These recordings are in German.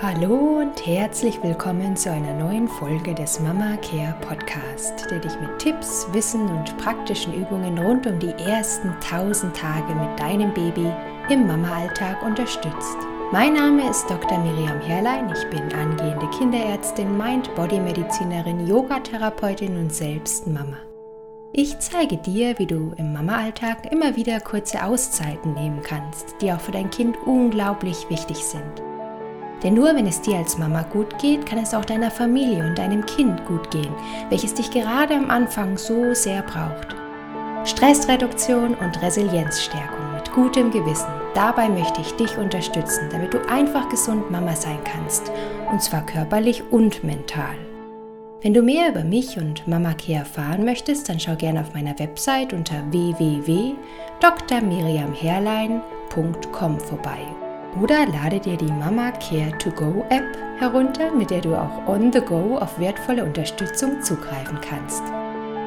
Hallo und herzlich willkommen zu einer neuen Folge des Mama Care Podcast, der dich mit Tipps, Wissen und praktischen Übungen rund um die ersten 1000 Tage mit deinem Baby im Mama-Alltag unterstützt. Mein Name ist Dr. Miriam Herrlein, ich bin angehende Kinderärztin, Mind-Body-Medizinerin, Yogatherapeutin und selbst Mama. Ich zeige dir, wie du im Mama-Alltag immer wieder kurze Auszeiten nehmen kannst, die auch für dein Kind unglaublich wichtig sind. Denn nur wenn es dir als Mama gut geht, kann es auch deiner Familie und deinem Kind gut gehen, welches dich gerade am Anfang so sehr braucht. Stressreduktion und Resilienzstärkung mit gutem Gewissen. Dabei möchte ich dich unterstützen, damit du einfach gesund Mama sein kannst, und zwar körperlich und mental. Wenn du mehr über mich und Mama Care erfahren möchtest, dann schau gerne auf meiner Website unter www.drmiriamherrlein.com vorbei. Oder lade dir die Mama Care to Go App herunter, mit der du auch on the go auf wertvolle Unterstützung zugreifen kannst.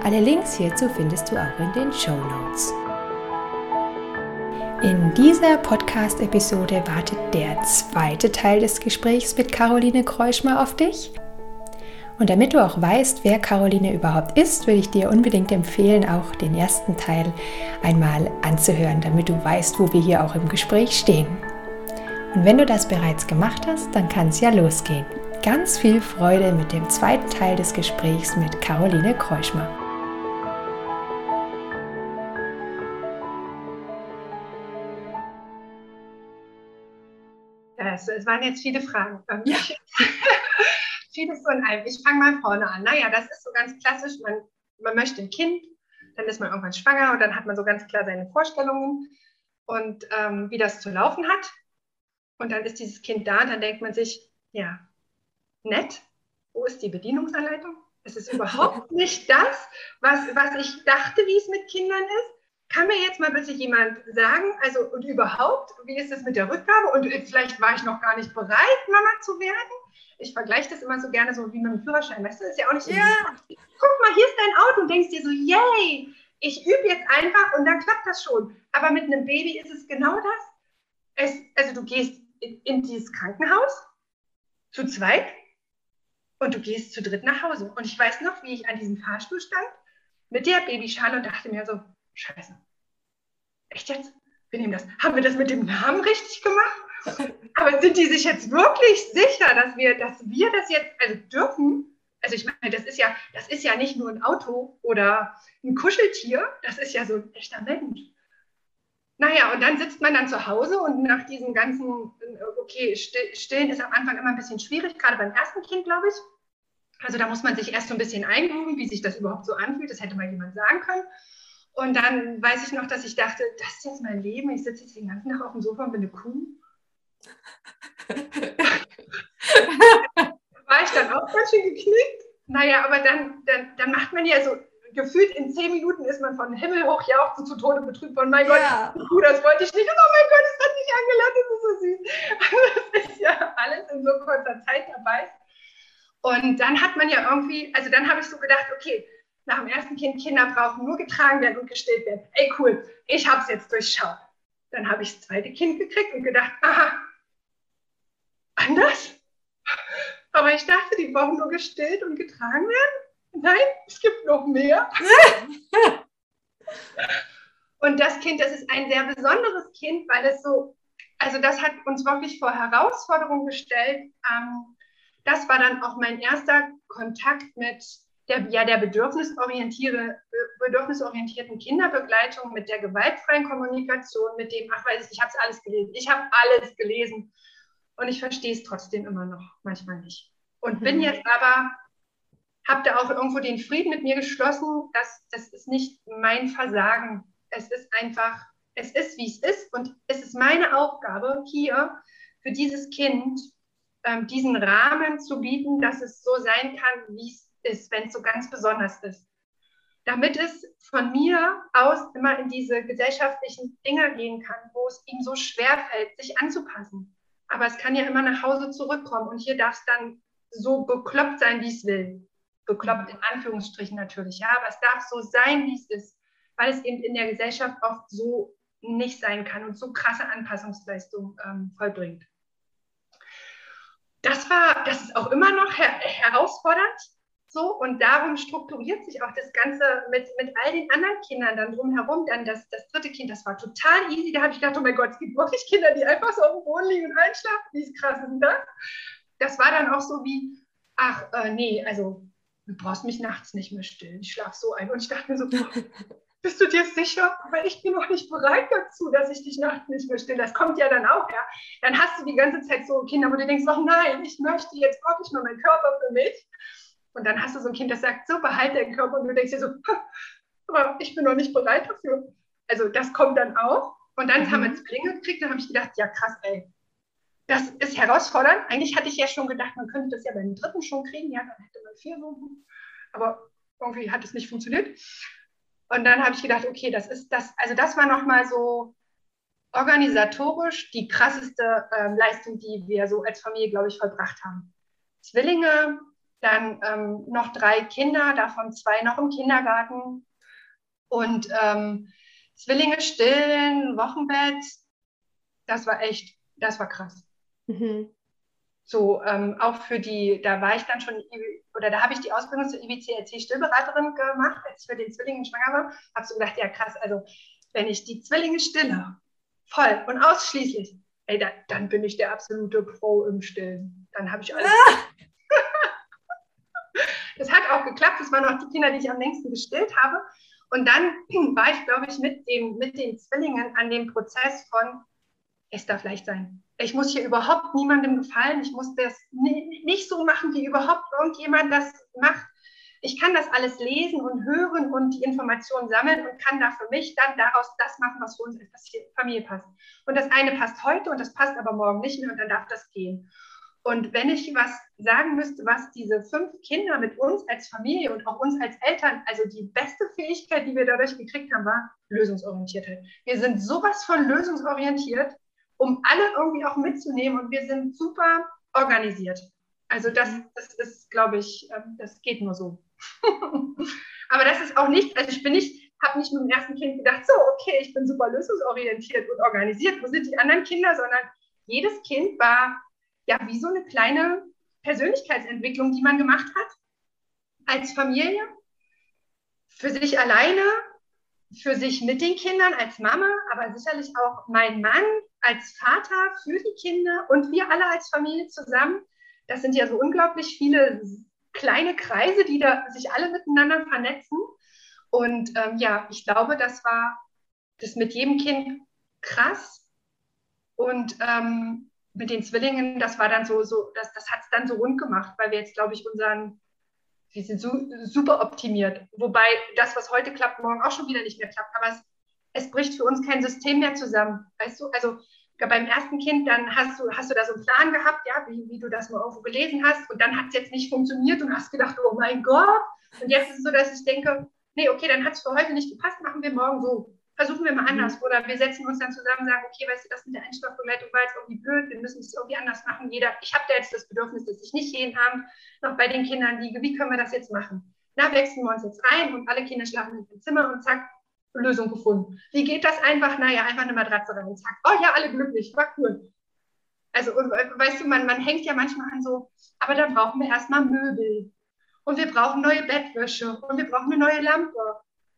Alle Links hierzu findest du auch in den Shownotes. In dieser Podcast-Episode wartet der zweite Teil des Gesprächs mit Caroline Kreutzmer auf dich. Und damit du auch weißt, wer Caroline überhaupt ist, würde ich dir unbedingt empfehlen, auch den ersten Teil einmal anzuhören, damit du weißt, wo wir hier auch im Gespräch stehen. Und wenn du das bereits gemacht hast, dann kann es ja losgehen. Ganz viel Freude mit dem zweiten Teil des Gesprächs mit Caroline Kreutzmer. Es waren jetzt viele Fragen. Ja. Vieles von einem. Ich fange mal vorne an. Naja, das ist so ganz klassisch. Man möchte ein Kind, dann ist man irgendwann schwanger und dann hat man so ganz klar seine Vorstellungen und wie das zu laufen hat. Und dann ist dieses Kind da, dann denkt man sich, ja, nett, wo ist die Bedienungsanleitung? Es ist überhaupt nicht das, was ich dachte, wie es mit Kindern ist. Kann mir jetzt mal bitte jemand sagen, also und überhaupt, wie ist es mit der Rückgabe? Und vielleicht war ich noch gar nicht bereit, Mama zu werden. Ich vergleiche das immer so gerne so wie mit dem Führerschein. Weißt du, das ist ja auch nicht, guck mal, hier ist dein Auto, und denkst dir so, yay, ich übe jetzt einfach und dann klappt das schon. Aber mit einem Baby ist es genau das. Also du gehst in dieses Krankenhaus, zu zweit, und du gehst zu dritt nach Hause. Und ich weiß noch, wie ich an diesem Fahrstuhl stand, mit der Babyschale, und dachte mir so, scheiße, echt jetzt? Wir nehmen das. Haben wir das mit dem Namen richtig gemacht? Aber sind die sich jetzt wirklich sicher, dass wir das jetzt also dürfen? Also ich meine, das ist ja nicht nur ein Auto oder ein Kuscheltier, das ist ja so ein echter Mensch. Naja, und dann sitzt man dann zu Hause und nach diesem ganzen, okay, Stillen ist am Anfang immer ein bisschen schwierig, gerade beim ersten Kind, glaube ich. Also da muss man sich erst so ein bisschen eingrooven, wie sich das überhaupt so anfühlt, das hätte mal jemand sagen können. Und dann weiß ich noch, dass ich dachte, das ist jetzt mein Leben, ich sitze jetzt den ganzen Tag auf dem Sofa und bin eine Kuh. War ich dann auch ganz schön geknickt. Naja, aber dann macht man ja so, gefühlt in 10 Minuten ist man von Himmel hoch jauchzend zu Tode betrübt worden. Mein ja. Gott, das wollte ich nicht. Oh mein Gott, es hat mich angelangt, das ist so süß. Das ist ja alles in so kurzer Zeit dabei. Und dann hat man ja irgendwie, also dann habe ich so gedacht, okay, nach dem ersten Kind, Kinder brauchen nur getragen werden und gestillt werden. Ey, cool, ich habe es jetzt durchschaut. Dann habe ich das zweite Kind gekriegt und gedacht, aha, anders? Aber ich dachte, die brauchen nur gestillt und getragen werden. Nein, es gibt noch mehr. Und das Kind, das ist ein sehr besonderes Kind, weil es so, also das hat uns wirklich vor Herausforderungen gestellt. Das war dann auch mein erster Kontakt mit der bedürfnisorientierten Kinderbegleitung, mit der gewaltfreien Kommunikation, mit dem, ach weiß ich, ich habe alles gelesen. Und ich verstehe es trotzdem immer noch, manchmal nicht. Und bin jetzt aber... Habe da auch irgendwo den Frieden mit mir geschlossen, dass das ist nicht mein Versagen. Es ist einfach, es ist, wie es ist. Und es ist meine Aufgabe, hier für dieses Kind diesen Rahmen zu bieten, dass es so sein kann, wie es ist, wenn es so ganz besonders ist. Damit es von mir aus immer in diese gesellschaftlichen Dinge gehen kann, wo es ihm so schwerfällt, sich anzupassen. Aber es kann ja immer nach Hause zurückkommen. Und hier darf es dann so bekloppt sein, wie es will. Bekloppt in Anführungsstrichen natürlich, ja, aber es darf so sein, wie es ist, weil es eben in der Gesellschaft oft so nicht sein kann und so krasse Anpassungsleistungen vollbringt. das ist auch immer noch herausfordernd. So, und darum strukturiert sich auch das Ganze mit all den anderen Kindern dann drumherum. Dann das dritte Kind, das war total easy. Da habe ich gedacht, oh mein Gott, es gibt wirklich Kinder, die einfach so auf dem Boden liegen und einschlafen. Wie krass ist denn das? Das war dann auch so wie, du brauchst mich nachts nicht mehr stillen. Ich schlafe so ein. Und ich dachte mir so, bist du dir sicher? Weil ich bin noch nicht bereit dazu, dass ich dich nachts nicht mehr stille. Das kommt ja dann auch, ja. Dann hast du die ganze Zeit so Kinder, wo du denkst, oh nein, ich möchte jetzt wirklich mal meinen Körper für mich. Und dann hast du so ein Kind, das sagt, so, behalte deinen Körper. Und du denkst dir so, aber ich bin noch nicht bereit dafür. Also das kommt dann auch. Und dann haben wir Zwillinge gekriegt. Dann habe ich gedacht, ja krass, ey, das ist herausfordernd. Eigentlich hatte ich ja schon gedacht, man könnte das ja beim dritten schon kriegen. Ja, dann hätte man 4 Wochen. Aber irgendwie hat es nicht funktioniert. Und dann habe ich gedacht, okay, das war nochmal so organisatorisch die krasseste Leistung, die wir so als Familie, glaube ich, vollbracht haben. Zwillinge, dann noch 3 Kinder, davon 2 noch im Kindergarten. Und Zwillinge stillen, Wochenbett, das war krass. Mhm. So, auch für die, da habe ich die Ausbildung zur IBCLC-Stillberaterin gemacht, als ich für den Zwillingen schwanger war, habe so gedacht, ja krass, also wenn ich die Zwillinge stille, voll und ausschließlich, ey, dann bin ich der absolute Pro im Stillen. Dann habe ich alles. Das hat auch geklappt. Das waren auch die Kinder, die ich am längsten gestillt habe. Und dann war ich, glaube ich, mit den Zwillingen an dem Prozess von, es darf leicht sein. Ich muss hier überhaupt niemandem gefallen. Ich muss das nicht so machen, wie überhaupt irgendjemand das macht. Ich kann das alles lesen und hören und die Informationen sammeln und kann da für mich dann daraus das machen, was für uns als Familie passt. Und das eine passt heute und das passt aber morgen nicht mehr und dann darf das gehen. Und wenn ich was sagen müsste, was diese 5 Kinder mit uns als Familie und auch uns als Eltern, also die beste Fähigkeit, die wir dadurch gekriegt haben, war Lösungsorientiertheit. Wir sind sowas von lösungsorientiert, um alle irgendwie auch mitzunehmen, und wir sind super organisiert. Also das ist, glaube ich, das geht nur so. Aber das ist auch nicht, also habe nicht mit dem ersten Kind gedacht, so, okay, ich bin super lösungsorientiert und organisiert, wo sind die anderen Kinder, sondern jedes Kind war ja wie so eine kleine Persönlichkeitsentwicklung, die man gemacht hat als Familie, für sich alleine, für sich mit den Kindern als Mama, aber sicherlich auch mein Mann als Vater für die Kinder und wir alle als Familie zusammen. Das sind ja so unglaublich viele kleine Kreise, die da sich alle miteinander vernetzen. Und ich glaube, das war das mit jedem Kind krass. Und mit den Zwillingen, das war dann so das hat es dann so rund gemacht, weil wir jetzt, glaube ich, wir sind so super optimiert. Wobei das, was heute klappt, morgen auch schon wieder nicht mehr klappt. Aber es bricht für uns kein System mehr zusammen, weißt du? Also beim ersten Kind, dann hast du da so einen Plan gehabt, ja, wie du das mal irgendwo gelesen hast. Und dann hat es jetzt nicht funktioniert und hast gedacht, oh mein Gott. Und jetzt ist es so, dass ich denke, nee, okay, dann hat es für heute nicht gepasst, machen wir morgen so. Versuchen wir mal anders, oder wir setzen uns dann zusammen und sagen, okay, weißt du, das mit der Einschlafbegleitung war jetzt irgendwie blöd, wir müssen es irgendwie anders machen. Ich habe da jetzt das Bedürfnis, dass ich nicht jeden Abend noch bei den Kindern liege. Wie können wir das jetzt machen? Na, wechseln wir uns jetzt rein und alle Kinder schlafen in dem Zimmer und zack, Lösung gefunden. Wie geht das einfach? Naja, einfach eine Matratze rein und zack, oh ja, alle glücklich, war cool. Also, und, weißt du, man hängt ja manchmal an so, aber dann brauchen wir erstmal Möbel und wir brauchen neue Bettwäsche und wir brauchen eine neue Lampe.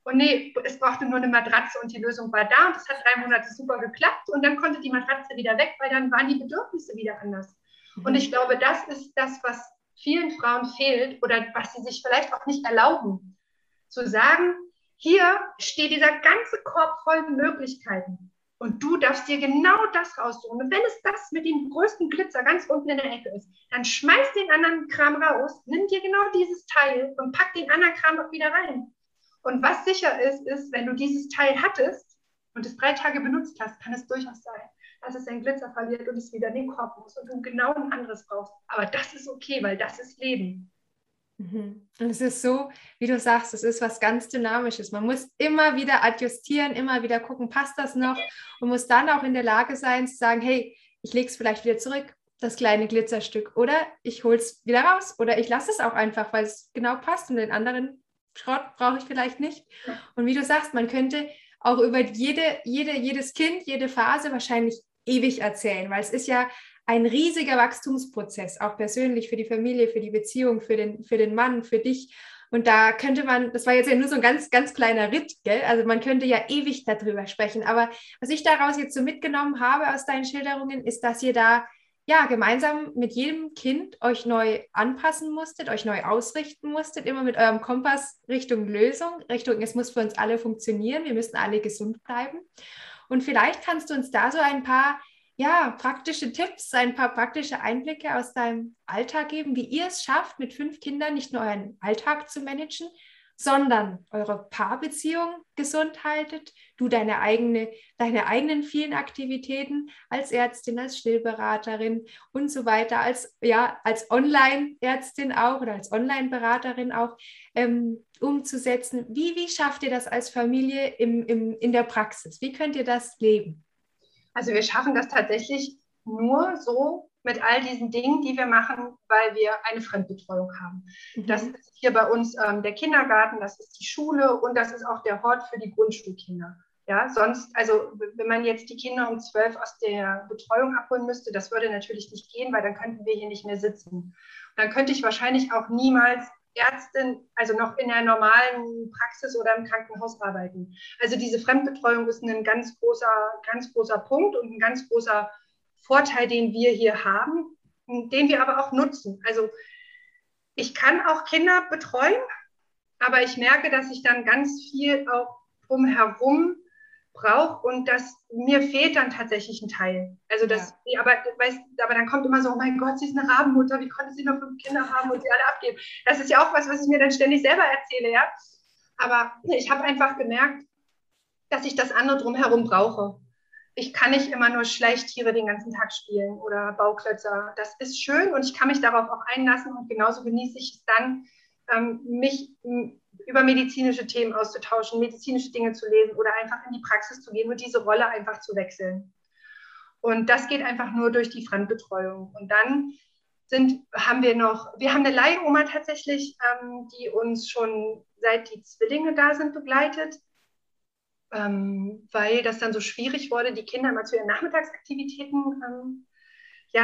Und nee, es brauchte nur eine Matratze und die Lösung war da und das hat 3 Monate super geklappt und dann konnte die Matratze wieder weg, weil dann waren die Bedürfnisse wieder anders. Und ich glaube, das ist das, was vielen Frauen fehlt oder was sie sich vielleicht auch nicht erlauben, zu sagen, hier steht dieser ganze Korb voll Möglichkeiten und du darfst dir genau das raussuchen. Und wenn es das mit dem größten Glitzer ganz unten in der Ecke ist, dann schmeiß den anderen Kram raus, nimm dir genau dieses Teil und pack den anderen Kram auch wieder rein. Und was sicher ist, wenn du dieses Teil hattest und es 3 Tage benutzt hast, kann es durchaus sein, dass es seinen Glitzer verliert und es wieder in den Korb muss und du genau ein anderes brauchst. Aber das ist okay, weil das ist Leben. Und es ist so, wie du sagst, es ist was ganz Dynamisches. Man muss immer wieder adjustieren, immer wieder gucken, passt das noch? Und muss dann auch in der Lage sein zu sagen, hey, ich lege es vielleicht wieder zurück, das kleine Glitzerstück. Oder ich hole es wieder raus. Oder ich lasse es auch einfach, weil es genau passt und den anderen Schrott brauche ich vielleicht nicht. Und wie du sagst, man könnte auch über jedes Kind, jede Phase wahrscheinlich ewig erzählen, weil es ist ja ein riesiger Wachstumsprozess, auch persönlich, für die Familie, für die Beziehung, für den Mann, für dich. Und da könnte man, das war jetzt ja nur so ein ganz, ganz kleiner Ritt, gell? Also man könnte ja ewig darüber sprechen. Aber was ich daraus jetzt so mitgenommen habe aus deinen Schilderungen, ist, dass ihr da ja gemeinsam mit jedem Kind euch neu anpassen musstet, euch neu ausrichten musstet, immer mit eurem Kompass Richtung Lösung, Richtung, es muss für uns alle funktionieren, wir müssen alle gesund bleiben. Und vielleicht kannst du uns da so ein paar praktische Tipps, ein paar praktische Einblicke aus deinem Alltag geben, wie ihr es schafft, mit 5 Kindern nicht nur euren Alltag zu managen, sondern eure Paarbeziehung gesund haltet, du deine eigenen vielen Aktivitäten als Ärztin, als Stillberaterin und so weiter, als Online-Ärztin auch oder als Online-Beraterin auch umzusetzen. Wie schafft ihr das als Familie in der Praxis? Wie könnt ihr das leben? Also wir schaffen das tatsächlich nur so mit all diesen Dingen, die wir machen, weil wir eine Fremdbetreuung haben. Mhm. Das ist hier bei uns der Kindergarten, das ist die Schule und das ist auch der Hort für die Grundschulkinder. Ja, sonst, also wenn man jetzt die Kinder um 12 aus der Betreuung abholen müsste, das würde natürlich nicht gehen, weil dann könnten wir hier nicht mehr sitzen. Und dann könnte ich wahrscheinlich auch niemals Ärztin, also noch in der normalen Praxis oder im Krankenhaus arbeiten. Also diese Fremdbetreuung ist ein ganz großer Punkt und ein ganz großer Vorteil, den wir hier haben, den wir aber auch nutzen. Also ich kann auch Kinder betreuen, aber ich merke, dass ich dann ganz viel auch drumherum brauche und dass mir fehlt dann tatsächlich ein Teil. Also das, ja. aber dann kommt immer so, oh mein Gott, sie ist eine Rabenmutter, wie konnte sie noch 5 Kinder haben und sie alle abgeben? Das ist ja auch was ich mir dann ständig selber erzähle, ja. Aber ich habe einfach gemerkt, dass ich das andere drumherum brauche. Ich kann nicht immer nur Schleichtiere den ganzen Tag spielen oder Bauklötzer. Das ist schön und ich kann mich darauf auch einlassen und genauso genieße ich es dann, mich über medizinische Themen auszutauschen, medizinische Dinge zu lesen oder einfach in die Praxis zu gehen und diese Rolle einfach zu wechseln. Und das geht einfach nur durch die Fremdbetreuung. Und dann haben wir eine Leihoma tatsächlich, die uns schon seit die Zwillinge da sind begleitet, weil das dann so schwierig wurde, die Kinder mal zu ihren Nachmittagsaktivitäten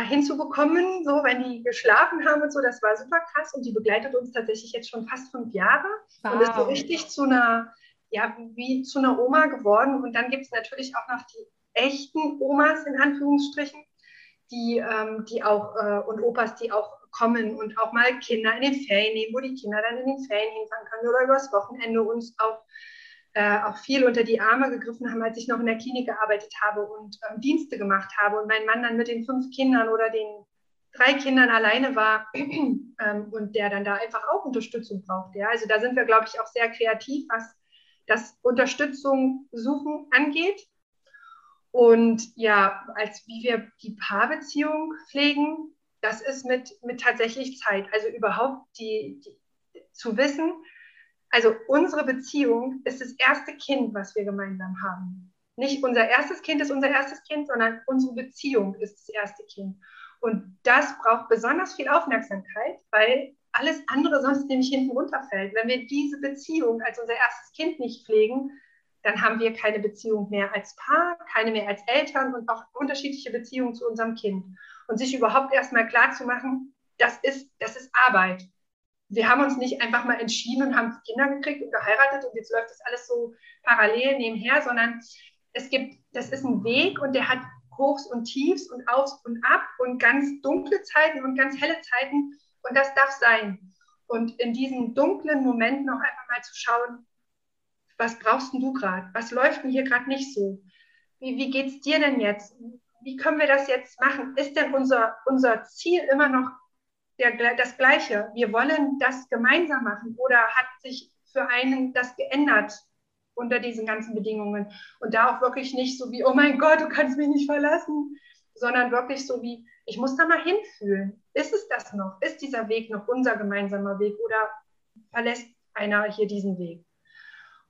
hinzubekommen, so wenn die geschlafen haben und so, das war super krass und die begleitet uns tatsächlich jetzt schon fast 5 Jahre wow. Und ist so richtig zu einer Oma geworden und dann gibt es natürlich auch noch die echten Omas in Anführungsstrichen, die auch und Opas, die auch kommen und auch mal Kinder in den Ferien nehmen, wo die Kinder dann in den Ferien hinfahren können oder übers Wochenende uns auch viel unter die Arme gegriffen haben, als ich noch in der Klinik gearbeitet habe und Dienste gemacht habe und mein Mann dann mit den 5 Kindern oder den 3 Kindern alleine war und der dann da einfach auch Unterstützung braucht. Ja? Also da sind wir, glaube ich, auch sehr kreativ, was das Unterstützung suchen angeht. Und ja, wie wir die Paarbeziehung pflegen, das ist mit tatsächlich Zeit. Also überhaupt zu wissen, also unsere Beziehung ist das erste Kind, was wir gemeinsam haben. Nicht unser erstes Kind ist unser erstes Kind, sondern unsere Beziehung ist das erste Kind. Und das braucht besonders viel Aufmerksamkeit, weil alles andere sonst nämlich hinten runterfällt. Wenn wir diese Beziehung als unser erstes Kind nicht pflegen, dann haben wir keine Beziehung mehr als Paar, keine mehr als Eltern und auch unterschiedliche Beziehungen zu unserem Kind. Und sich überhaupt erstmal klarzumachen, das ist Arbeit. Wir haben uns nicht einfach mal entschieden und haben Kinder gekriegt und geheiratet und jetzt läuft das alles so parallel nebenher, sondern das ist ein Weg und der hat Hochs und Tiefs und Aufs und Ab und ganz dunkle Zeiten und ganz helle Zeiten und das darf sein. Und in diesen dunklen Momenten auch einfach mal zu schauen, was brauchst denn du gerade? Was läuft denn hier gerade nicht so? Wie geht es dir denn jetzt? Wie können wir das jetzt machen? Ist denn unser Ziel immer noch das Gleiche, wir wollen das gemeinsam machen oder hat sich für einen das geändert unter diesen ganzen Bedingungen und da auch wirklich nicht so wie, oh mein Gott, du kannst mich nicht verlassen, sondern wirklich so wie, ich muss da mal hinfühlen, ist es das noch, ist dieser Weg noch unser gemeinsamer Weg oder verlässt einer hier diesen Weg?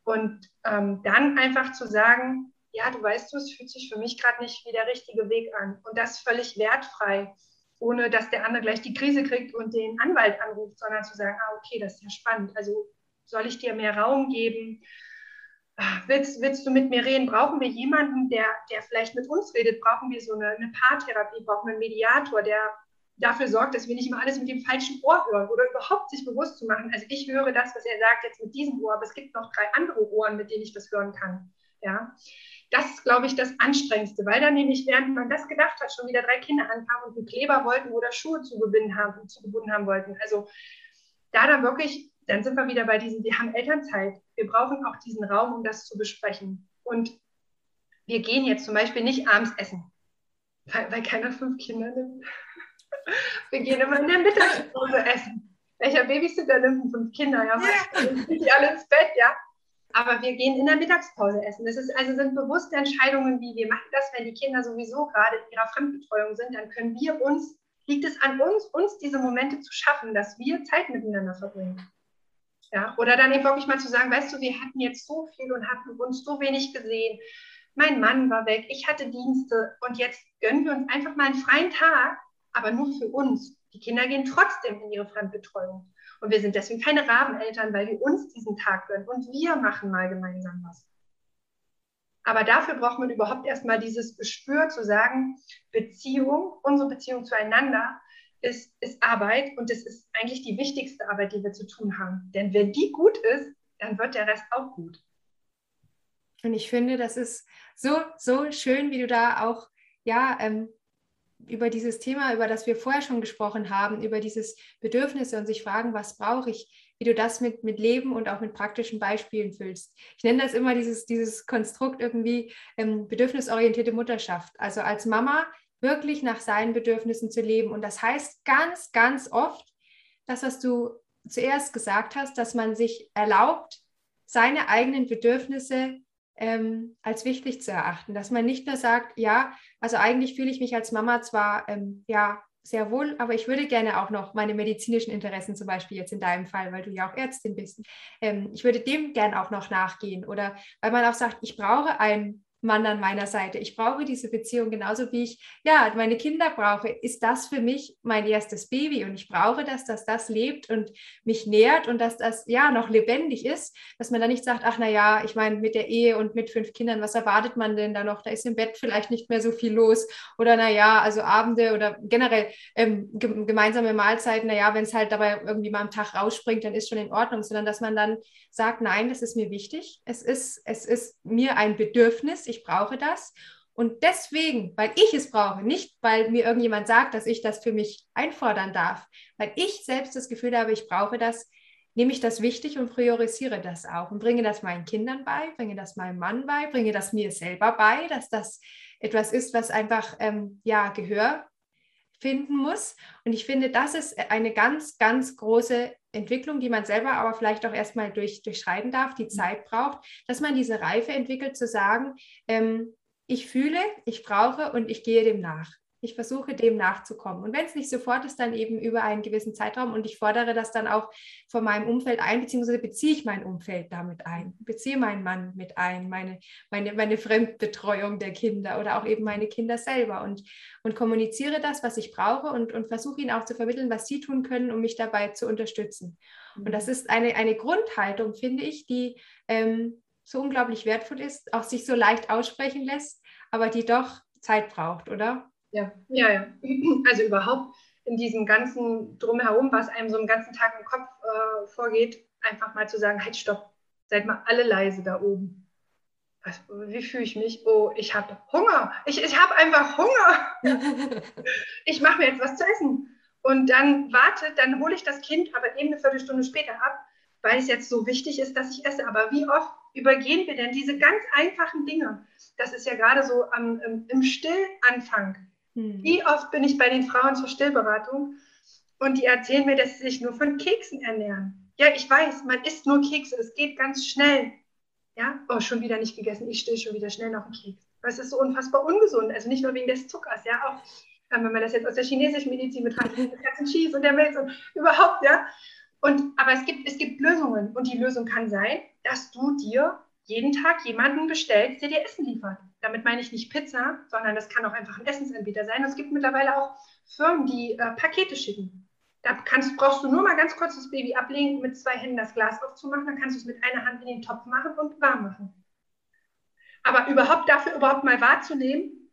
Und dann einfach zu sagen, ja, du weißt, es fühlt sich für mich gerade nicht wie der richtige Weg an und das völlig wertfrei, ohne dass der andere gleich die Krise kriegt und den Anwalt anruft, sondern zu sagen, okay, das ist ja spannend, also soll ich dir mehr Raum geben? willst du mit mir reden? Brauchen wir jemanden, der vielleicht mit uns redet? Brauchen wir so eine Paartherapie? Brauchen wir einen Mediator, der dafür sorgt, dass wir nicht immer alles mit dem falschen Ohr hören oder überhaupt sich bewusst zu machen? Also ich höre das, was er sagt, jetzt mit diesem Ohr, aber es gibt noch 3 andere Ohren, mit denen ich das hören kann. Ja, das ist, glaube ich, das Anstrengendste, weil dann nämlich, während man das gedacht hat, schon wieder 3 Kinder ankamen und einen Kleber wollten oder Schuhe zugebunden haben wollten. Also dann wirklich, dann sind wir wieder bei diesen, wir haben Elternzeit. Wir brauchen auch diesen Raum, um das zu besprechen. Und wir gehen jetzt zum Beispiel nicht abends essen, weil keiner 5 Kinder nimmt. Wir gehen immer in der Mittagspause essen. Welcher Babysitter nimmt 5 Kinder? Ja, yeah. Die alle ins Bett, ja. Aber wir gehen in der Mittagspause essen. Das ist, also sind bewusste Entscheidungen, wie wir machen das, wenn die Kinder sowieso gerade in ihrer Fremdbetreuung sind, dann können wir uns, liegt es an uns diese Momente zu schaffen, dass wir Zeit miteinander verbringen. Ja? Oder dann eben wirklich mal zu sagen, weißt du, wir hatten jetzt so viel und hatten uns so wenig gesehen. Mein Mann war weg, ich hatte Dienste und jetzt gönnen wir uns einfach mal einen freien Tag, aber nur für uns. Die Kinder gehen trotzdem in ihre Fremdbetreuung. Und wir sind deswegen keine Rabeneltern, weil wir uns diesen Tag gönnen und wir machen mal gemeinsam was. Aber dafür braucht man überhaupt erstmal dieses Gespür zu sagen, Beziehung, unsere Beziehung zueinander ist Arbeit und es ist eigentlich die wichtigste Arbeit, die wir zu tun haben. Denn wenn die gut ist, dann wird der Rest auch gut. Und ich finde, das ist so schön, wie du da auch, ja, über dieses Thema, über das wir vorher schon gesprochen haben, über dieses Bedürfnisse und sich fragen, was brauche ich, wie du das mit Leben und auch mit praktischen Beispielen füllst. Ich nenne das immer dieses Konstrukt irgendwie bedürfnisorientierte Mutterschaft. Also als Mama wirklich nach seinen Bedürfnissen zu leben. Und das heißt ganz, ganz oft, das, was du zuerst gesagt hast, dass man sich erlaubt, seine eigenen Bedürfnisse als wichtig zu erachten, dass man nicht nur sagt, ja, also eigentlich fühle ich mich als Mama zwar ja sehr wohl, aber ich würde gerne auch noch meine medizinischen Interessen, zum Beispiel jetzt in deinem Fall, weil du ja auch Ärztin bist, ich würde dem gerne auch noch nachgehen, oder weil man auch sagt, ich brauche einen Mann an meiner Seite, ich brauche diese Beziehung genauso wie ich, ja, meine Kinder brauche, ist das für mich mein erstes Baby und ich brauche, dass das lebt und mich nährt und dass das ja noch lebendig ist, dass man da nicht sagt, ach naja, ich meine, mit der Ehe und mit 5 Kindern, was erwartet man denn da noch, da ist im Bett vielleicht nicht mehr so viel los oder naja, also Abende oder generell gemeinsame Mahlzeiten, naja, wenn es halt dabei irgendwie mal am Tag rausspringt, dann ist schon in Ordnung, sondern dass man dann sagt, nein, das ist mir wichtig, es ist mir ein Bedürfnis, ich brauche das. Und deswegen, weil ich es brauche, nicht weil mir irgendjemand sagt, dass ich das für mich einfordern darf, weil ich selbst das Gefühl habe, ich brauche das, nehme ich das wichtig und priorisiere das auch und bringe das meinen Kindern bei, bringe das meinem Mann bei, bringe das mir selber bei, dass das etwas ist, was einfach Gehör finden muss. Und ich finde, das ist eine ganz, ganz große Entwicklung, die man selber aber vielleicht auch erstmal durchschreiten darf, die Zeit braucht, dass man diese Reife entwickelt, zu sagen, ich fühle, ich brauche und ich gehe dem nach. Ich versuche, dem nachzukommen. Und wenn es nicht sofort ist, dann eben über einen gewissen Zeitraum. Und ich fordere das dann auch von meinem Umfeld ein, beziehungsweise beziehe ich mein Umfeld damit ein, beziehe meinen Mann mit ein, meine Fremdbetreuung der Kinder oder auch eben meine Kinder selber und kommuniziere das, was ich brauche und versuche ihnen auch zu vermitteln, was sie tun können, um mich dabei zu unterstützen. Und das ist eine Grundhaltung, finde ich, die so unglaublich wertvoll ist, auch sich so leicht aussprechen lässt, aber die doch Zeit braucht, oder? Ja. Also überhaupt in diesem ganzen Drumherum, was einem so einen ganzen Tag im Kopf vorgeht, einfach mal zu sagen, halt stopp, seid mal alle leise da oben. Wie fühle ich mich? Oh, ich habe Hunger. Ich habe einfach Hunger. Ich mache mir jetzt was zu essen. Und dann dann hole ich das Kind aber eben eine Viertelstunde später ab, weil es jetzt so wichtig ist, dass ich esse. Aber wie oft übergehen wir denn diese ganz einfachen Dinge? Das ist ja gerade so im Stillanfang. Wie oft bin ich bei den Frauen zur Stillberatung und die erzählen mir, dass sie sich nur von Keksen ernähren. Ja, ich weiß, man isst nur Kekse, es geht ganz schnell. Ja, oh, schon wieder nicht gegessen, ich still schon wieder schnell noch einen Keks. Das ist so unfassbar ungesund, also nicht nur wegen des Zuckers, ja, auch wenn man das jetzt aus der chinesischen Medizin betrachtet, mit ganzen Cheese und der Milch und überhaupt, ja. Aber es gibt Lösungen und die Lösung kann sein, dass du dir jeden Tag jemanden bestellst, der dir Essen liefert. Damit meine ich nicht Pizza, sondern das kann auch einfach ein Essensanbieter sein. Und es gibt mittlerweile auch Firmen, die Pakete schicken. Da brauchst du nur mal ganz kurz das Baby ablegen, mit 2 Händen das Glas aufzumachen, dann kannst du es mit einer Hand in den Topf machen und warm machen. Aber überhaupt mal wahrzunehmen,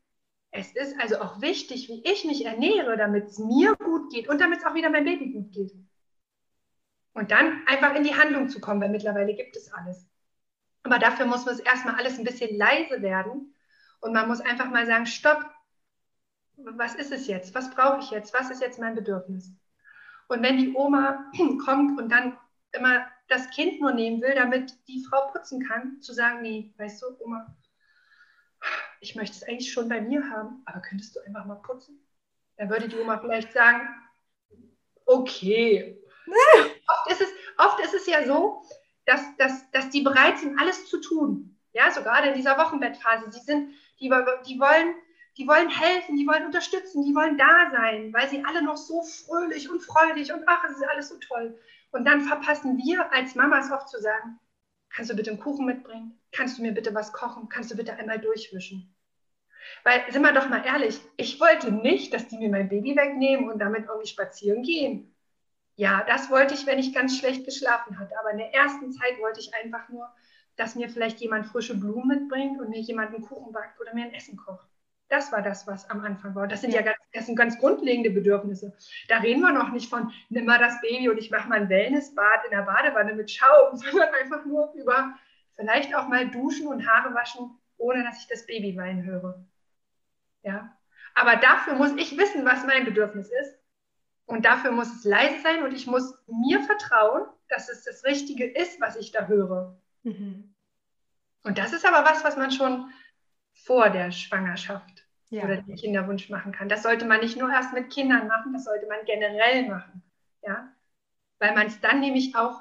es ist also auch wichtig, wie ich mich ernähre, damit es mir gut geht und damit es auch wieder meinem Baby gut geht. Und dann einfach in die Handlung zu kommen, weil mittlerweile gibt es alles. Aber dafür muss man es erstmal alles ein bisschen leise werden und man muss einfach mal sagen, stopp, was ist es jetzt? Was brauche ich jetzt? Was ist jetzt mein Bedürfnis? Und wenn die Oma kommt und dann immer das Kind nur nehmen will, damit die Frau putzen kann, zu sagen, nee, weißt du, Oma, ich möchte es eigentlich schon bei mir haben, aber könntest du einfach mal putzen? Dann würde die Oma vielleicht sagen, okay. Oft ist es ja so, dass die bereit sind, alles zu tun. Ja, sogar in dieser Wochenbettphase. Die wollen helfen, die wollen unterstützen, die wollen da sein, weil sie alle noch so fröhlich und freudig und ach, es ist alles so toll. Und dann verpassen wir als Mamas oft zu sagen, kannst du bitte einen Kuchen mitbringen? Kannst du mir bitte was kochen? Kannst du bitte einmal durchwischen? Weil, sind wir doch mal ehrlich, ich wollte nicht, dass die mir mein Baby wegnehmen und damit irgendwie spazieren gehen. Ja, das wollte ich, wenn ich ganz schlecht geschlafen hatte. Aber in der ersten Zeit wollte ich einfach nur, dass mir vielleicht jemand frische Blumen mitbringt und mir jemand einen Kuchen backt oder mir ein Essen kocht. Das war das, was am Anfang war. Das sind ja ganz grundlegende Bedürfnisse. Da reden wir noch nicht von, nimm mal das Baby und ich mache mal ein Wellnessbad in der Badewanne mit Schaum, sondern einfach nur über vielleicht auch mal duschen und Haare waschen, ohne dass ich das Baby weinen höre. Ja? Aber dafür muss ich wissen, was mein Bedürfnis ist. Und dafür muss es leise sein und ich muss mir vertrauen, dass es das Richtige ist, was ich da höre. Mhm. Und das ist aber was man schon vor der Schwangerschaft oder den Kinderwunsch machen kann. Das sollte man nicht nur erst mit Kindern machen, das sollte man generell machen. Ja? Weil man es dann nämlich auch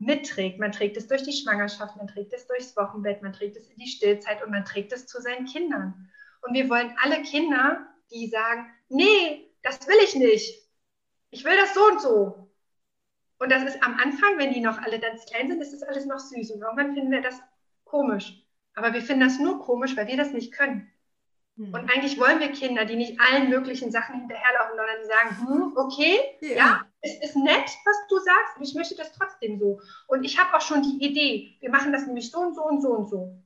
mitträgt. Man trägt es durch die Schwangerschaft, man trägt es durchs Wochenbett, man trägt es in die Stillzeit und man trägt es zu seinen Kindern. Und wir wollen alle Kinder, die sagen, nee, das will ich nicht. Ich will das so und so. Und das ist am Anfang, wenn die noch alle ganz klein sind, ist das alles noch süß. Und irgendwann finden wir das komisch. Aber wir finden das nur komisch, weil wir das nicht können. Hm. Und eigentlich wollen wir Kinder, die nicht allen möglichen Sachen hinterherlaufen, sondern die sagen, okay, es ist nett, was du sagst, aber ich möchte das trotzdem so. Und ich habe auch schon die Idee, wir machen das nämlich so und so und so und so.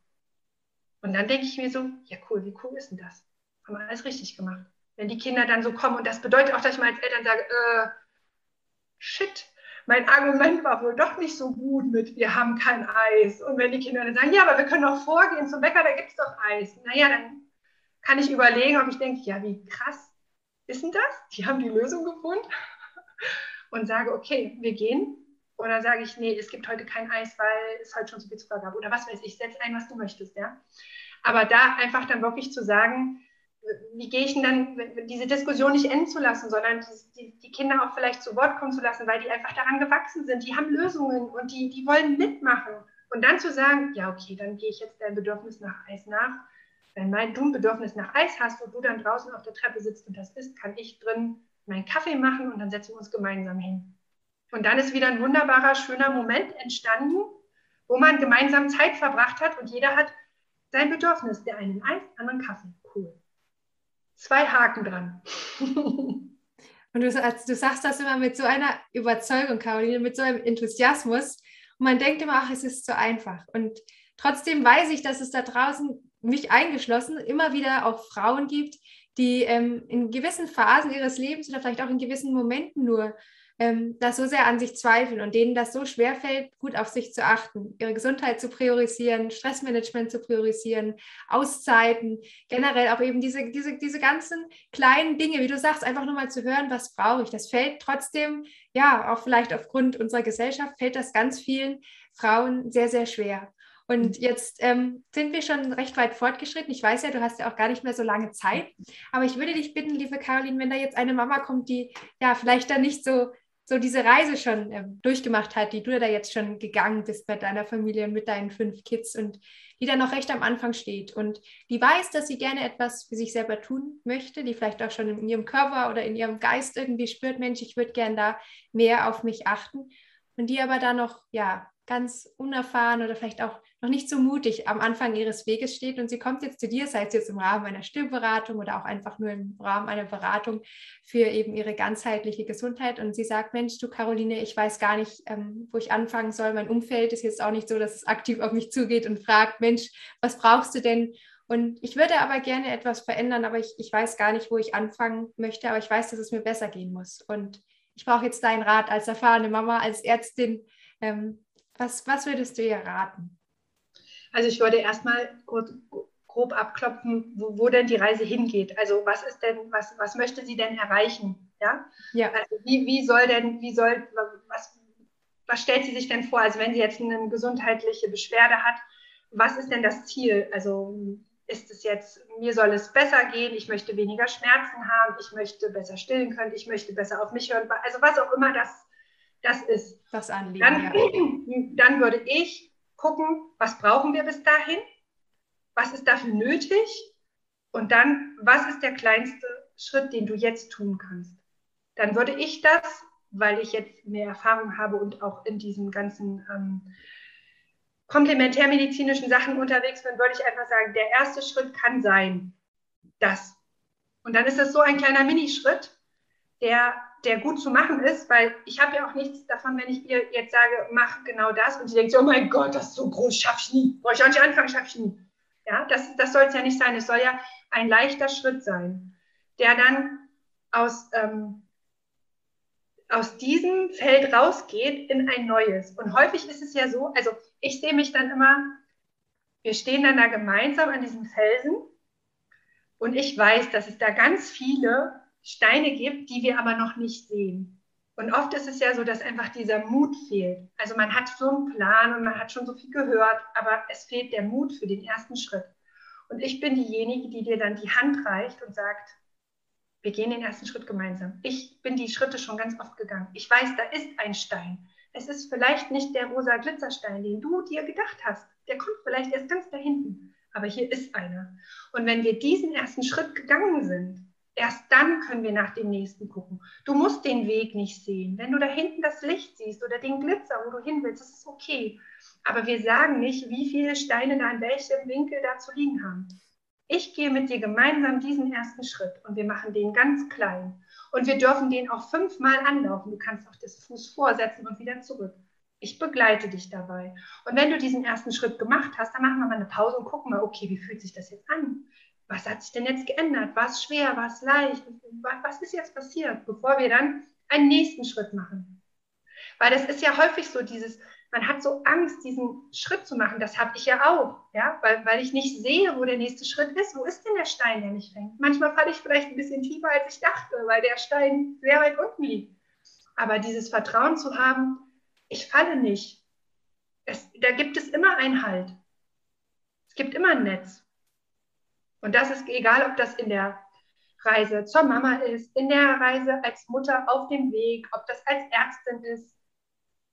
Und dann denke ich mir so, ja cool, wie cool ist denn das? Haben wir alles richtig gemacht. Wenn die Kinder dann so kommen, und das bedeutet auch, dass ich mal als Eltern sage, shit, mein Argument war wohl doch nicht so gut mit, wir haben kein Eis. Und wenn die Kinder dann sagen, ja, aber wir können doch vorgehen zum Bäcker, da gibt es doch Eis. Naja, dann kann ich überlegen, ob ich denke, ja, wie krass ist denn das? Die haben die Lösung gefunden. Und sage, okay, wir gehen. Oder sage ich, nee, es gibt heute kein Eis, weil es heute schon so viel Zucker gab. Oder was weiß ich, setz ein, was du möchtest. Ja? Aber da einfach dann wirklich zu sagen, wie gehe ich denn dann, diese Diskussion nicht enden zu lassen, sondern die Kinder auch vielleicht zu Wort kommen zu lassen, weil die einfach daran gewachsen sind, die haben Lösungen und die wollen mitmachen. Und dann zu sagen, ja okay, dann gehe ich jetzt dein Bedürfnis nach Eis nach. Wenn du ein Bedürfnis nach Eis hast und du dann draußen auf der Treppe sitzt und das isst, kann ich drin meinen Kaffee machen und dann setzen wir uns gemeinsam hin. Und dann ist wieder ein wunderbarer, schöner Moment entstanden, wo man gemeinsam Zeit verbracht hat und jeder hat sein Bedürfnis, der einen Eis, der anderen Kaffee. Cool. 2 Haken dran. Und du sagst das immer mit so einer Überzeugung, Caroline, mit so einem Enthusiasmus. Und man denkt immer, ach, es ist so einfach. Und trotzdem weiß ich, dass es da draußen, mich eingeschlossen, immer wieder auch Frauen gibt, die in gewissen Phasen ihres Lebens oder vielleicht auch in gewissen Momenten nur das so sehr an sich zweifeln und denen das so schwerfällt, gut auf sich zu achten, ihre Gesundheit zu priorisieren, Stressmanagement zu priorisieren, Auszeiten, generell auch eben diese ganzen kleinen Dinge, wie du sagst, einfach nur mal zu hören, was brauche ich. Das fällt trotzdem, ja, auch vielleicht aufgrund unserer Gesellschaft, fällt das ganz vielen Frauen sehr, sehr schwer. Und jetzt sind wir schon recht weit fortgeschritten. Ich weiß ja, du hast ja auch gar nicht mehr so lange Zeit, aber ich würde dich bitten, liebe Caroline, wenn da jetzt eine Mama kommt, die ja vielleicht da nicht so diese Reise schon durchgemacht hat, die du da jetzt schon gegangen bist mit deiner Familie und mit deinen 5 Kids und die da noch recht am Anfang steht und die weiß, dass sie gerne etwas für sich selber tun möchte, die vielleicht auch schon in ihrem Körper oder in ihrem Geist irgendwie spürt, Mensch, ich würde gerne da mehr auf mich achten und die aber da noch, ganz unerfahren oder vielleicht auch noch nicht so mutig am Anfang ihres Weges steht und sie kommt jetzt zu dir, sei es jetzt im Rahmen einer Stilberatung oder auch einfach nur im Rahmen einer Beratung für eben ihre ganzheitliche Gesundheit und sie sagt, Mensch, du Caroline, ich weiß gar nicht, wo ich anfangen soll, mein Umfeld ist jetzt auch nicht so, dass es aktiv auf mich zugeht und fragt, Mensch, was brauchst du denn? Und ich würde aber gerne etwas verändern, aber ich weiß gar nicht, wo ich anfangen möchte, aber ich weiß, dass es mir besser gehen muss und ich brauche jetzt deinen Rat als erfahrene Mama, als Ärztin, was würdest du ihr raten? Also ich würde erstmal grob abklopfen, wo denn die Reise hingeht. Also was ist denn, was möchte sie denn erreichen? Ja. Also was stellt sie sich denn vor? Also wenn sie jetzt eine gesundheitliche Beschwerde hat, was ist denn das Ziel? Also ist es jetzt, mir soll es besser gehen, ich möchte weniger Schmerzen haben, ich möchte besser stillen können, ich möchte besser auf mich hören, also was auch immer das ist. Das Anliegen, dann würde ich gucken, was brauchen wir bis dahin, was ist dafür nötig und dann, was ist der kleinste Schritt, den du jetzt tun kannst. Dann würde ich das, weil ich jetzt mehr Erfahrung habe und auch in diesem ganzen komplementärmedizinischen Sachen unterwegs bin, würde ich einfach sagen, der erste Schritt kann sein, das. Und dann ist das so ein kleiner Minischritt, der gut zu machen ist, weil ich habe ja auch nichts davon, wenn ich ihr jetzt sage, mach genau das und sie denkt, oh mein Gott, das ist so groß, schaffe ich nie. Brauche ich auch nicht anfangen, schaffe ich nie. Ja, das soll es ja nicht sein. Es soll ja ein leichter Schritt sein, der dann aus diesem Feld rausgeht in ein neues. Und häufig ist es ja so, also ich sehe mich dann immer, wir stehen dann da gemeinsam an diesem Felsen und ich weiß, dass es da ganz viele Steine gibt, die wir aber noch nicht sehen. Und oft ist es ja so, dass einfach dieser Mut fehlt. Also man hat so einen Plan und man hat schon so viel gehört, aber es fehlt der Mut für den ersten Schritt. Und ich bin diejenige, die dir dann die Hand reicht und sagt, wir gehen den ersten Schritt gemeinsam. Ich bin die Schritte schon ganz oft gegangen. Ich weiß, da ist ein Stein. Es ist vielleicht nicht der rosa Glitzerstein, den du dir gedacht hast. Der kommt vielleicht erst ganz da hinten. Aber hier ist einer. Und wenn wir diesen ersten Schritt gegangen sind, erst dann können wir nach dem nächsten gucken. Du musst den Weg nicht sehen. Wenn du da hinten das Licht siehst oder den Glitzer, wo du hin willst, das ist okay. Aber wir sagen nicht, wie viele Steine da in welchem Winkel da zu liegen haben. Ich gehe mit dir gemeinsam diesen ersten Schritt und wir machen den ganz klein. Und wir dürfen den auch 5-mal anlaufen. Du kannst auch das Fuß vorsetzen und wieder zurück. Ich begleite dich dabei. Und wenn du diesen ersten Schritt gemacht hast, dann machen wir mal eine Pause und gucken mal, okay, wie fühlt sich das jetzt an? Was hat sich denn jetzt geändert? War es schwer? War es leicht? Was ist jetzt passiert? Bevor wir dann einen nächsten Schritt machen. Weil das ist ja häufig so dieses, man hat so Angst, diesen Schritt zu machen. Das habe ich ja auch, ja? Weil ich nicht sehe, wo der nächste Schritt ist. Wo ist denn der Stein, der mich fängt? Manchmal falle ich vielleicht ein bisschen tiefer, als ich dachte, weil der Stein sehr weit unten liegt. Aber dieses Vertrauen zu haben, ich falle nicht. Da gibt es immer einen Halt. Es gibt immer ein Netz. Und das ist egal, ob das in der Reise zur Mama ist, in der Reise als Mutter auf dem Weg, ob das als Ärztin ist,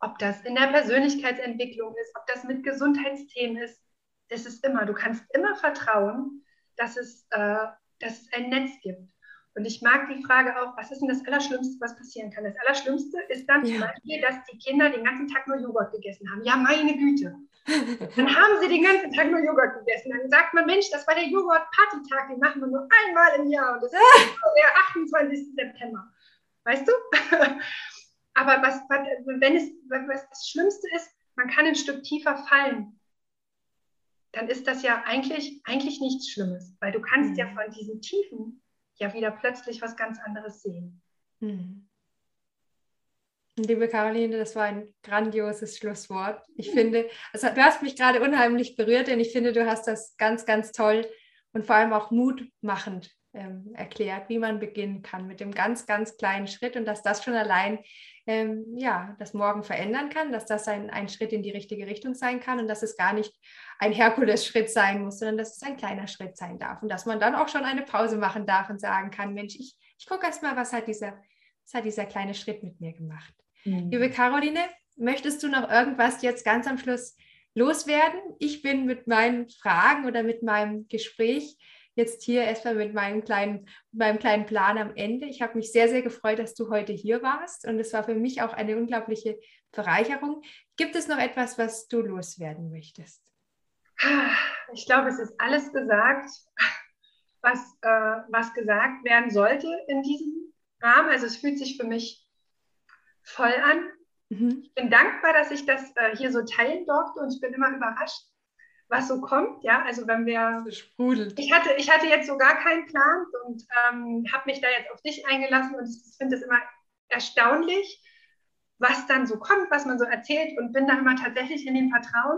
ob das in der Persönlichkeitsentwicklung ist, ob das mit Gesundheitsthemen ist, das ist immer, du kannst immer vertrauen, dass es ein Netz gibt. Und ich mag die Frage auch, was ist denn das Allerschlimmste, was passieren kann? Das Allerschlimmste ist dann zum Beispiel, dass die Kinder den ganzen Tag nur Joghurt gegessen haben. Ja, meine Güte. Dann haben sie den ganzen Tag nur Joghurt gegessen. Dann sagt man, Mensch, das war der Joghurt-Party-Tag, den machen wir nur einmal im Jahr. Und das ist der 28. September. Weißt du? Aber wenn das Schlimmste ist, man kann ein Stück tiefer fallen, dann ist das ja eigentlich nichts Schlimmes, weil du kannst ja von diesen Tiefen ja wieder plötzlich was ganz anderes sehen. Mhm. Liebe Caroline, das war ein grandioses Schlusswort. Ich finde, also du hast mich gerade unheimlich berührt, denn ich finde, du hast das ganz, ganz toll und vor allem auch mutmachend erklärt, wie man beginnen kann mit dem ganz, ganz kleinen Schritt und dass das schon allein das Morgen verändern kann, dass das ein Schritt in die richtige Richtung sein kann und dass es gar nicht ein Herkules-Schritt sein muss, sondern dass es ein kleiner Schritt sein darf und dass man dann auch schon eine Pause machen darf und sagen kann, Mensch, ich gucke erst mal, was hat dieser kleine Schritt mit mir gemacht. Mhm. Liebe Caroline, möchtest du noch irgendwas jetzt ganz am Schluss loswerden? Ich bin mit meinen Fragen oder mit meinem Gespräch jetzt hier erstmal mit meinem kleinen Plan am Ende. Ich habe mich sehr, sehr gefreut, dass du heute hier warst und es war für mich auch eine unglaubliche Bereicherung. Gibt es noch etwas, was du loswerden möchtest? Ich glaube, es ist alles gesagt, was gesagt werden sollte in diesem Rahmen. Also es fühlt sich für mich voll an. Mhm. Ich bin dankbar, dass ich das hier so teilen durfte und ich bin immer überrascht, was so kommt. Ja, also wenn wir... Das sprudelt. Ich hatte jetzt so gar keinen Plan und habe mich da jetzt auf dich eingelassen und ich finde es immer erstaunlich, was dann so kommt, was man so erzählt und bin da immer tatsächlich in dem Vertrauen,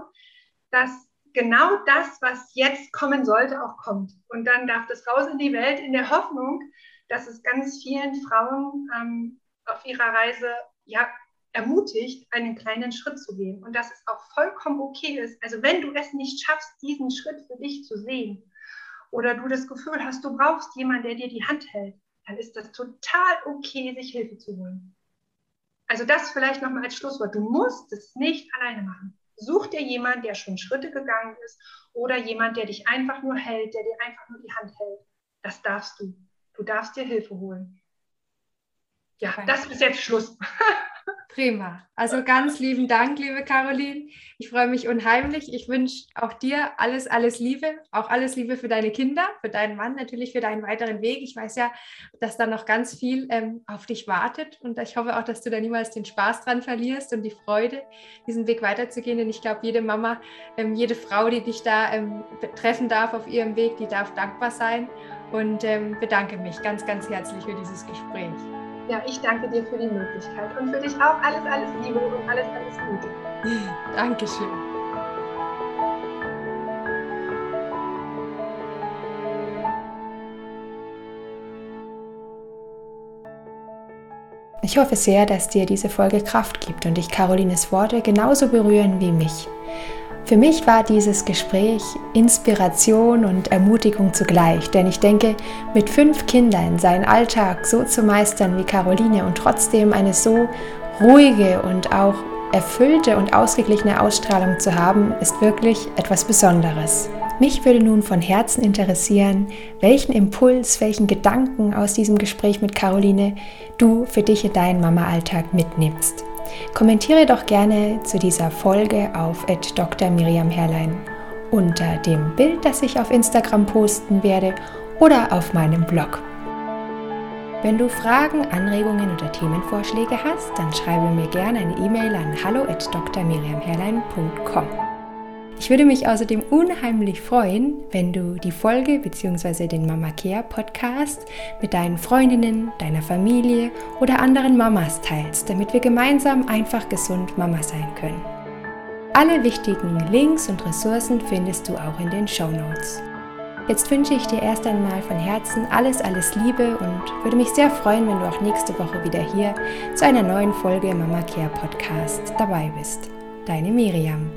dass genau das, was jetzt kommen sollte, auch kommt. Und dann darf das raus in die Welt in der Hoffnung, dass es ganz vielen Frauen auf ihrer Reise ja, ermutigt, einen kleinen Schritt zu gehen. Und dass es auch vollkommen okay ist. Also wenn du es nicht schaffst, diesen Schritt für dich zu sehen oder du das Gefühl hast, du brauchst jemanden, der dir die Hand hält, dann ist das total okay, sich Hilfe zu holen. Also das vielleicht nochmal als Schlusswort. Du musst es nicht alleine machen. Such dir jemanden, der schon Schritte gegangen ist oder jemand, der dich einfach nur hält, der dir einfach nur die Hand hält. Das darfst du. Du darfst dir Hilfe holen. Ja, das ist jetzt Schluss. Prima. Also ganz lieben Dank, liebe Caroline. Ich freue mich unheimlich. Ich wünsche auch dir alles, alles Liebe. Auch alles Liebe für deine Kinder, für deinen Mann, natürlich für deinen weiteren Weg. Ich weiß ja, dass da noch ganz viel auf dich wartet. Und ich hoffe auch, dass du da niemals den Spaß dran verlierst und die Freude, diesen Weg weiterzugehen. Denn ich glaube, jede Mama, jede Frau, die dich da treffen darf auf ihrem Weg, die darf dankbar sein. Und bedanke mich ganz, ganz herzlich für dieses Gespräch. Ja, ich danke dir für die Möglichkeit und für dich auch alles, alles Liebe und alles, alles Gute. Dankeschön. Ich hoffe sehr, dass dir diese Folge Kraft gibt und dich Carolines Worte genauso berühren wie mich. Für mich war dieses Gespräch Inspiration und Ermutigung zugleich, denn ich denke, mit 5 Kindern seinen Alltag so zu meistern wie Caroline und trotzdem eine so ruhige und auch erfüllte und ausgeglichene Ausstrahlung zu haben, ist wirklich etwas Besonderes. Mich würde nun von Herzen interessieren, welchen Impuls, welchen Gedanken aus diesem Gespräch mit Caroline du für dich in deinen Mama-Alltag mitnimmst. Kommentiere doch gerne zu dieser Folge auf Dr. Miriam Herrlein unter dem Bild, das ich auf Instagram posten werde oder auf meinem Blog. Wenn du Fragen, Anregungen oder Themenvorschläge hast, dann schreibe mir gerne eine E-Mail an hallo@drmiriamherrlein.com. Ich würde mich außerdem unheimlich freuen, wenn du die Folge bzw. den Mama Care Podcast mit deinen Freundinnen, deiner Familie oder anderen Mamas teilst, damit wir gemeinsam einfach gesund Mama sein können. Alle wichtigen Links und Ressourcen findest du auch in den Shownotes. Jetzt wünsche ich dir erst einmal von Herzen alles, alles Liebe und würde mich sehr freuen, wenn du auch nächste Woche wieder hier zu einer neuen Folge Mama Care Podcast dabei bist. Deine Miriam.